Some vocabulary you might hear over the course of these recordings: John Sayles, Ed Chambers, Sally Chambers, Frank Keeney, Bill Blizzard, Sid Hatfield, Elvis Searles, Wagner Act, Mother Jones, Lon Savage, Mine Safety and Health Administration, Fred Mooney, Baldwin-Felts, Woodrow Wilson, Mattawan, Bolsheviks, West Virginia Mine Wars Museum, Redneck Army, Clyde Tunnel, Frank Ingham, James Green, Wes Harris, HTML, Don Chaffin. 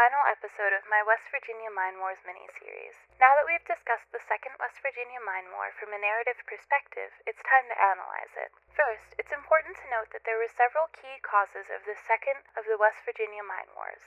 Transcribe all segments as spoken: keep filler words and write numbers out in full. final episode of my West Virginia Mine Wars miniseries. Now that we've discussed the second West Virginia mine war from a narrative perspective, it's time to analyze it. First, it's important to note that there were several key causes of the second of the West Virginia Mine Wars.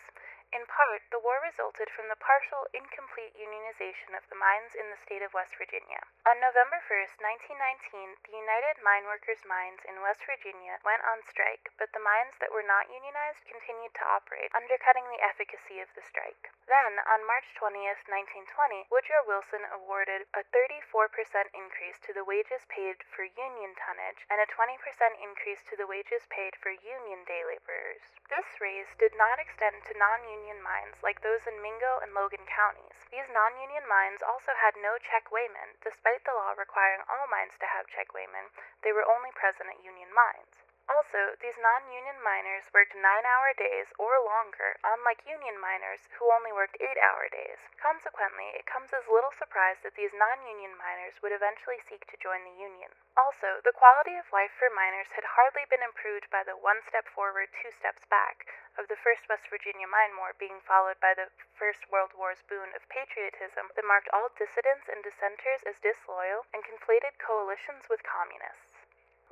In part, the war resulted from the partial, incomplete unionization of the mines in the state of West Virginia. On November first, nineteen nineteen, the United Mine Workers Mines in West Virginia went on strike, but the mines that were not unionized continued to operate, undercutting the efficacy of the strike. Then, on March twentieth, nineteen twenty, Woodrow Wilson awarded a thirty-four percent increase to the wages paid for union tonnage and a twenty percent increase to the wages paid for union day laborers. This raise did not extend to non-union mines like those in Mingo and Logan counties. These non-union mines also had no check weighman. Despite the law requiring all mines to have check weighman, they were only present at union mines. Also, these non-union miners worked nine-hour days or longer, unlike union miners who only worked eight-hour days. Consequently, it comes as little surprise that these non-union miners would eventually seek to join the union. Also, the quality of life for miners had hardly been improved by the one step forward, two steps back of the first West Virginia Mine War being followed by the First World War's boon of patriotism that marked all dissidents and dissenters as disloyal and conflated coalitions with communists.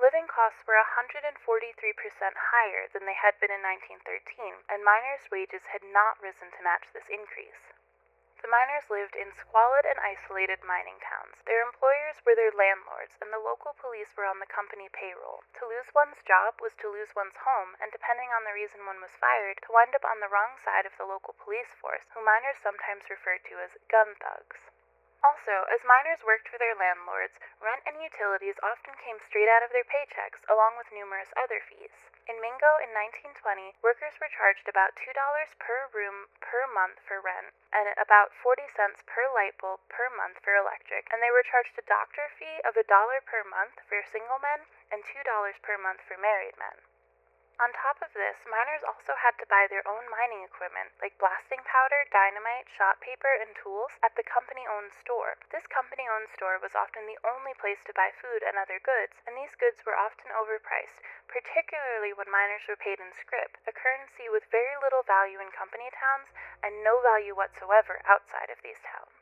Living costs were one hundred forty-three percent higher than they had been in nineteen thirteen, and miners' wages had not risen to match this increase. The miners lived in squalid and isolated mining towns. Their employers were their landlords, and the local police were on the company payroll. To lose one's job was to lose one's home, and depending on the reason one was fired, to wind up on the wrong side of the local police force, who miners sometimes referred to as gun thugs. Also, as miners worked for their landlords, rent and utilities often came straight out of their paychecks, along with numerous other fees. In Mingo in nineteen twenty, workers were charged about two dollars per room per month for rent, and about forty cents per light bulb per month for electric, and they were charged a doctor fee of one dollar per month for single men and two dollars per month for married men. On top of this, miners also had to buy their own mining equipment, like blasting powder, dynamite, shot paper, and tools, at the company-owned store. This company-owned store was often the only place to buy food and other goods, and these goods were often overpriced, particularly when miners were paid in scrip, a currency with very little value in company towns and no value whatsoever outside of these towns.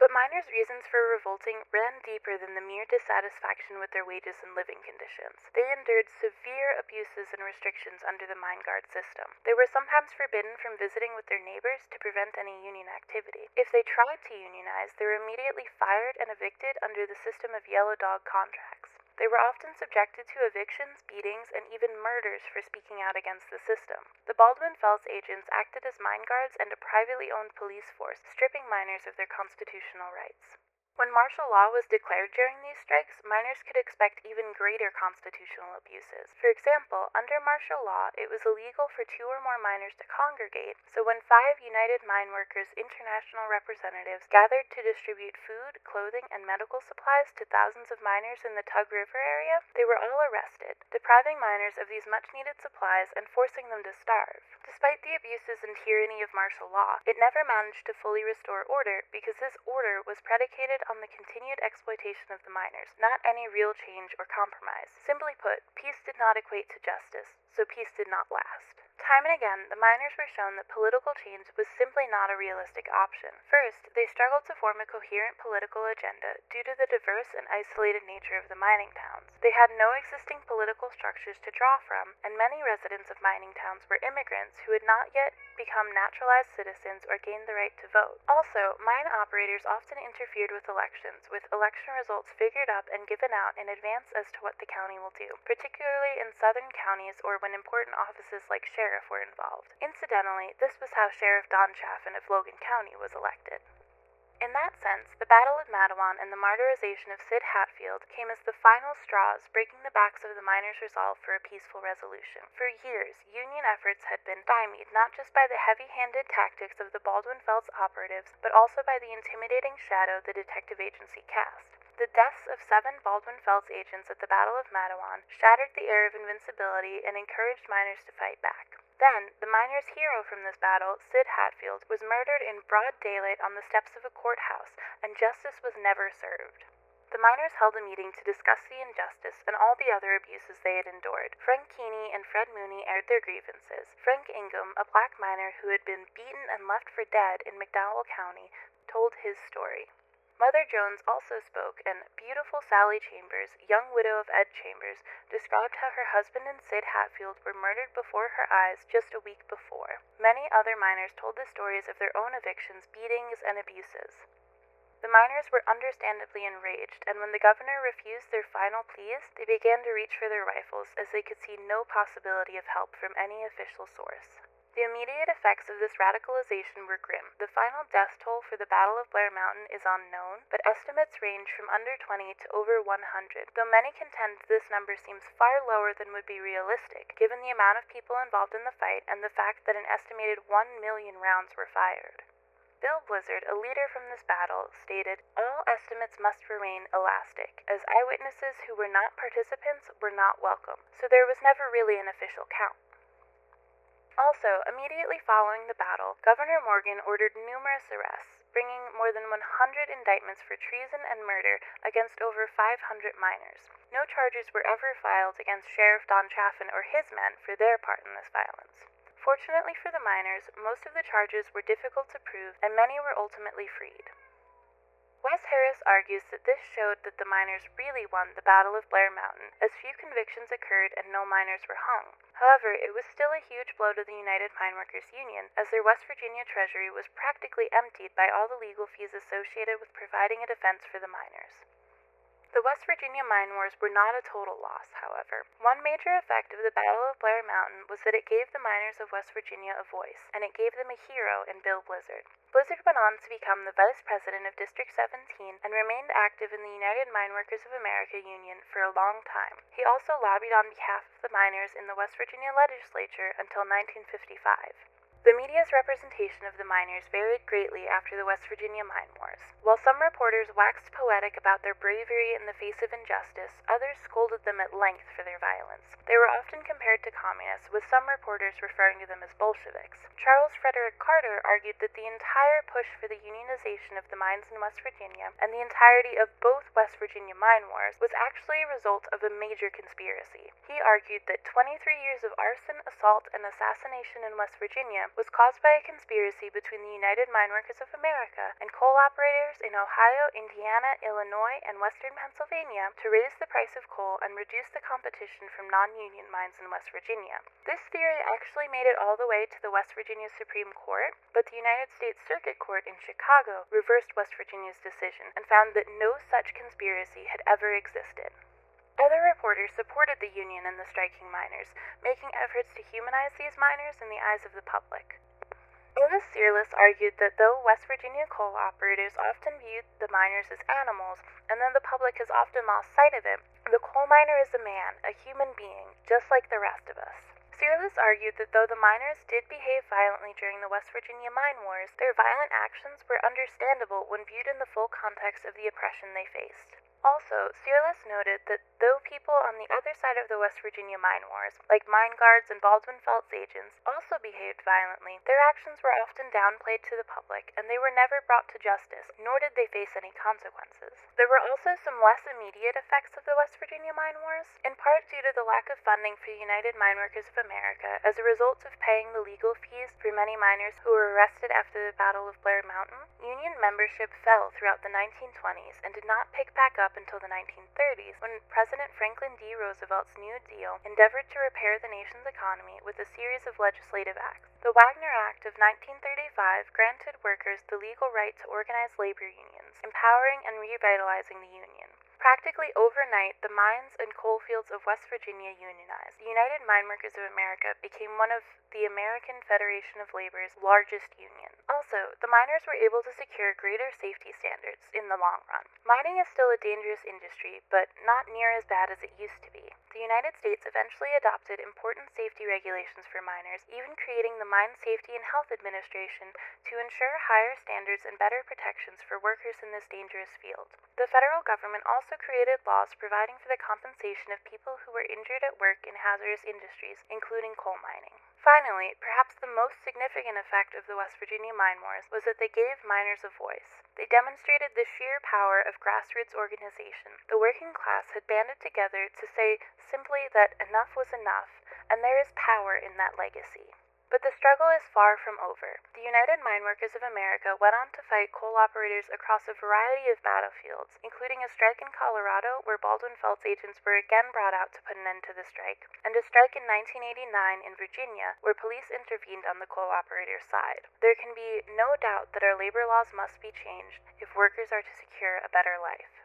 But miners' reasons for revolting ran deeper than the mere dissatisfaction with their wages and living conditions. They endured severe abuses and restrictions under the mine guard system. They were sometimes forbidden from visiting with their neighbors to prevent any union activity. If they tried to unionize, they were immediately fired and evicted under the system of yellow dog contracts. They were often subjected to evictions, beatings, and even murders for speaking out against the system. The Baldwin-Felts agents acted as mine guards and a privately owned police force, stripping miners of their constitutional rights. When martial law was declared during these strikes, miners could expect even greater constitutional abuses. For example, under martial law, it was illegal for two or more miners to congregate, so when five United Mine Workers International representatives gathered to distribute food, clothing, and medical supplies to thousands of miners in the Tug River area, they were all arrested, depriving miners of these much-needed supplies and forcing them to starve. Despite the abuses and tyranny of martial law, it never managed to fully restore order because this order was predicated on the continued exploitation of the miners, not any real change or compromise. Simply put, peace did not equate to justice, so peace did not last. Time and again, the miners were shown that political change was simply not a realistic option. First, they struggled to form a coherent political agenda due to the diverse and isolated nature of the mining towns. They had no existing political structures to draw from, and many residents of mining towns were immigrants who had not yet become naturalized citizens or gained the right to vote. Also, mine operators often interfered with elections, with election results figured up and given out in advance as to what the county will do, particularly in southern counties or when important offices like sheriff were involved. Incidentally, this was how Sheriff Don Chaffin of Logan County was elected. In that sense, the Battle of Mattawan and the martyrization of Sid Hatfield came as the final straws, breaking the backs of the miners' resolve for a peaceful resolution. For years, union efforts had been stymied not just by the heavy-handed tactics of the Baldwin-Felts operatives, but also by the intimidating shadow the detective agency cast. The deaths of seven Baldwin-Felts agents at the Battle of Mattawan shattered the air of invincibility and encouraged miners to fight back. Then, the miner's hero from this battle, Sid Hatfield, was murdered in broad daylight on the steps of a courthouse, and justice was never served. The miners held a meeting to discuss the injustice and all the other abuses they had endured. Frank Keeney and Fred Mooney aired their grievances. Frank Ingham, a black miner who had been beaten and left for dead in McDowell County, told his story. Mother Jones also spoke, and beautiful Sally Chambers, young widow of Ed Chambers, described how her husband and Sid Hatfield were murdered before her eyes just a week before. Many other miners told the stories of their own evictions, beatings, and abuses. The miners were understandably enraged, and when the governor refused their final pleas, they began to reach for their rifles, as they could see no possibility of help from any official source. The immediate effects of this radicalization were grim. The final death toll for the Battle of Blair Mountain is unknown, but estimates range from under twenty to over one hundred, though many contend this number seems far lower than would be realistic, given the amount of people involved in the fight and the fact that an estimated one million rounds were fired. Bill Blizzard, a leader from this battle, stated, "All estimates must remain elastic, as eyewitnesses who were not participants were not welcome, so there was never really an official count." Also, immediately following the battle, Governor Morgan ordered numerous arrests, bringing more than one hundred indictments for treason and murder against over five hundred miners. No charges were ever filed against Sheriff Don Chaffin or his men for their part in this violence. Fortunately for the miners, most of the charges were difficult to prove, and many were ultimately freed. Wes Harris argues that this showed that the miners really won the Battle of Blair Mountain, as few convictions occurred and no miners were hung. However, it was still a huge blow to the United Mine Workers Union, as their West Virginia treasury was practically emptied by all the legal fees associated with providing a defense for the miners. The West Virginia Mine Wars were not a total loss, however. One major effect of the Battle of Blair Mountain was that it gave the miners of West Virginia a voice, and it gave them a hero in Bill Blizzard. Blizzard went on to become the vice president of District seventeen and remained active in the United Mine Workers of America Union for a long time. He also lobbied on behalf of the miners in the West Virginia legislature until nineteen fifty-five. The media's representation of the miners varied greatly after the West Virginia Mine Wars. While some reporters waxed poetic about their bravery in the face of injustice, others scolded them at length for their violence. They were often compared to communists, with some reporters referring to them as Bolsheviks. Charles Frederick Carter argued that the entire push for the unionization of the mines in West Virginia, and the entirety of both West Virginia Mine Wars, was actually a result of a major conspiracy. He argued that twenty-three years of arson, assault, and assassination in West Virginia was caused by a conspiracy between the United Mine Workers of America and coal operators in Ohio, Indiana, Illinois, and western Pennsylvania to raise the price of coal and reduce the competition from non-union mines in West Virginia. This theory actually made it all the way to the West Virginia Supreme Court, but the United States Circuit Court in Chicago reversed West Virginia's decision and found that no such conspiracy had ever existed. Other reporters supported the union and the striking miners, making efforts to humanize these miners in the eyes of the public. Elvis Searles argued that though West Virginia coal operators often viewed the miners as animals, and though the public has often lost sight of it, the coal miner is a man, a human being, just like the rest of us. Searles argued that though the miners did behave violently during the West Virginia Mine Wars, their violent actions were understandable when viewed in the full context of the oppression they faced. Also, Searles noted that though people on the other side of the West Virginia Mine Wars, like mine guards and Baldwin-Felts agents, also behaved violently, their actions were often downplayed to the public, and they were never brought to justice, nor did they face any consequences. There were also some less immediate effects of the West Virginia Mine Wars, in part due to the lack of funding for the United Mine Workers of America as a result of paying the legal fees for many miners who were arrested after the Battle of Blair Mountain. Union membership fell throughout the nineteen twenties and did not pick back up until the nineteen thirties, when President Franklin D. Roosevelt's New Deal endeavored to repair the nation's economy with a series of legislative acts. The Wagner Act of nineteen thirty-five granted workers the legal right to organize labor unions, empowering and revitalizing the union. Practically overnight, the mines and coal fields of West Virginia unionized. The United Mine Workers of America became one of the American Federation of Labor's largest unions. Also, the miners were able to secure greater safety standards in the long run. Mining is still a dangerous industry, but not near as bad as it used to be. The United States eventually adopted important safety regulations for miners, even creating the Mine Safety and Health Administration to ensure higher standards and better protections for workers in this dangerous field. The federal government also also created laws providing for the compensation of people who were injured at work in hazardous industries, including coal mining. Finally, perhaps the most significant effect of the West Virginia Mine Wars was that they gave miners a voice. They demonstrated the sheer power of grassroots organization. The working class had banded together to say simply that enough was enough, and there is power in that legacy. But the struggle is far from over. The United Mine Workers of America went on to fight coal operators across a variety of battlefields, including a strike in Colorado where Baldwin-Felts agents were again brought out to put an end to the strike, and a strike in nineteen eighty-nine in Virginia where police intervened on the coal operator's side. There can be no doubt that our labor laws must be changed if workers are to secure a better life.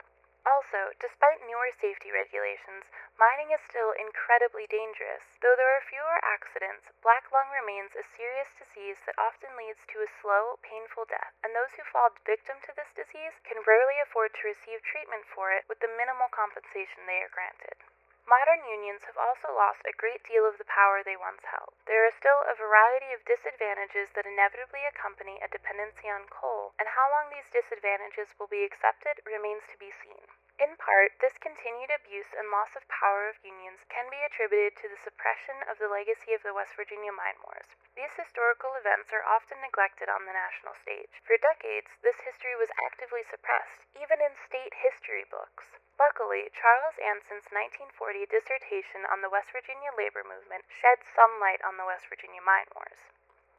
Also, despite newer safety regulations, mining is still incredibly dangerous. Though there are fewer accidents, black lung remains a serious disease that often leads to a slow, painful death, and those who fall victim to this disease can rarely afford to receive treatment for it with the minimal compensation they are granted. Modern unions have also lost a great deal of the power they once held. There are still a variety of disadvantages that inevitably accompany a dependency on coal, and how long these disadvantages will be accepted remains to be seen. In part, this continued abuse and loss of power of unions can be attributed to the suppression of the legacy of the West Virginia Mine Wars. These historical events are often neglected on the national stage. For decades, this history was actively suppressed, even in state history books. Luckily, Charles Anson's nineteen forty dissertation on the West Virginia labor movement shed some light on the West Virginia Mine Wars.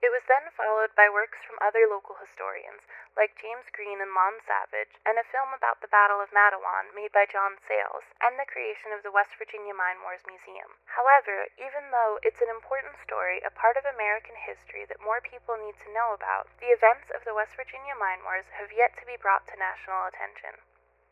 It was then followed by works from other local historians, like James Green and Lon Savage, and a film about the Battle of Mattawan made by John Sayles, and the creation of the West Virginia Mine Wars Museum. However, even though it's an important story, a part of American history that more people need to know about, the events of the West Virginia Mine Wars have yet to be brought to national attention.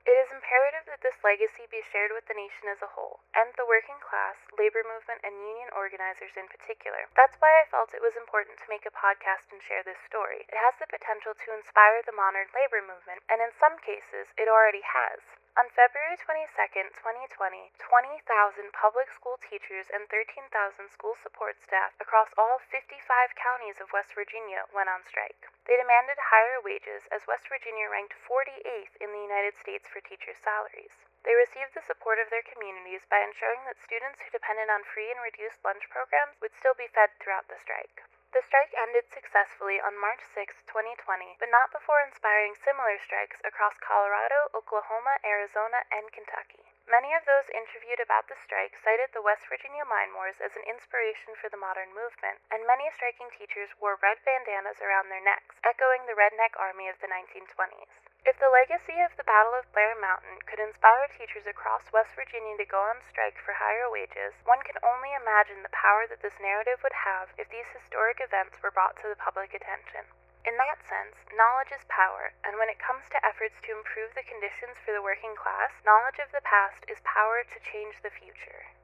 It is imperative that this legacy be shared with the nation as a whole, and the working class, labor movement, and union organizers in particular. That's why I felt it was important to make a podcast and share this story. It has the potential to inspire the modern labor movement, and in some cases, it already has. On February twenty-second, twenty twenty, twenty thousand public school teachers and thirteen thousand school support staff across all fifty-five counties of West Virginia went on strike. They demanded higher wages as West Virginia ranked forty-eighth in the United States for teachers' salaries. They received the support of their communities by ensuring that students who depended on free and reduced lunch programs would still be fed throughout the strike. The strike ended successfully on March sixth, twenty twenty, but not before inspiring similar strikes across Colorado, Oklahoma, Arizona, and Kentucky. Many of those interviewed about the strike cited the West Virginia Mine Wars as an inspiration for the modern movement, and many striking teachers wore red bandanas around their necks, echoing the Redneck Army of the nineteen twenties. If the legacy of the Battle of Blair Mountain could inspire teachers across West Virginia to go on strike for higher wages, one can only imagine the power that this narrative would have if these historic events were brought to the public attention. In that sense, knowledge is power, and when it comes to efforts to improve the conditions for the working class, knowledge of the past is power to change the future.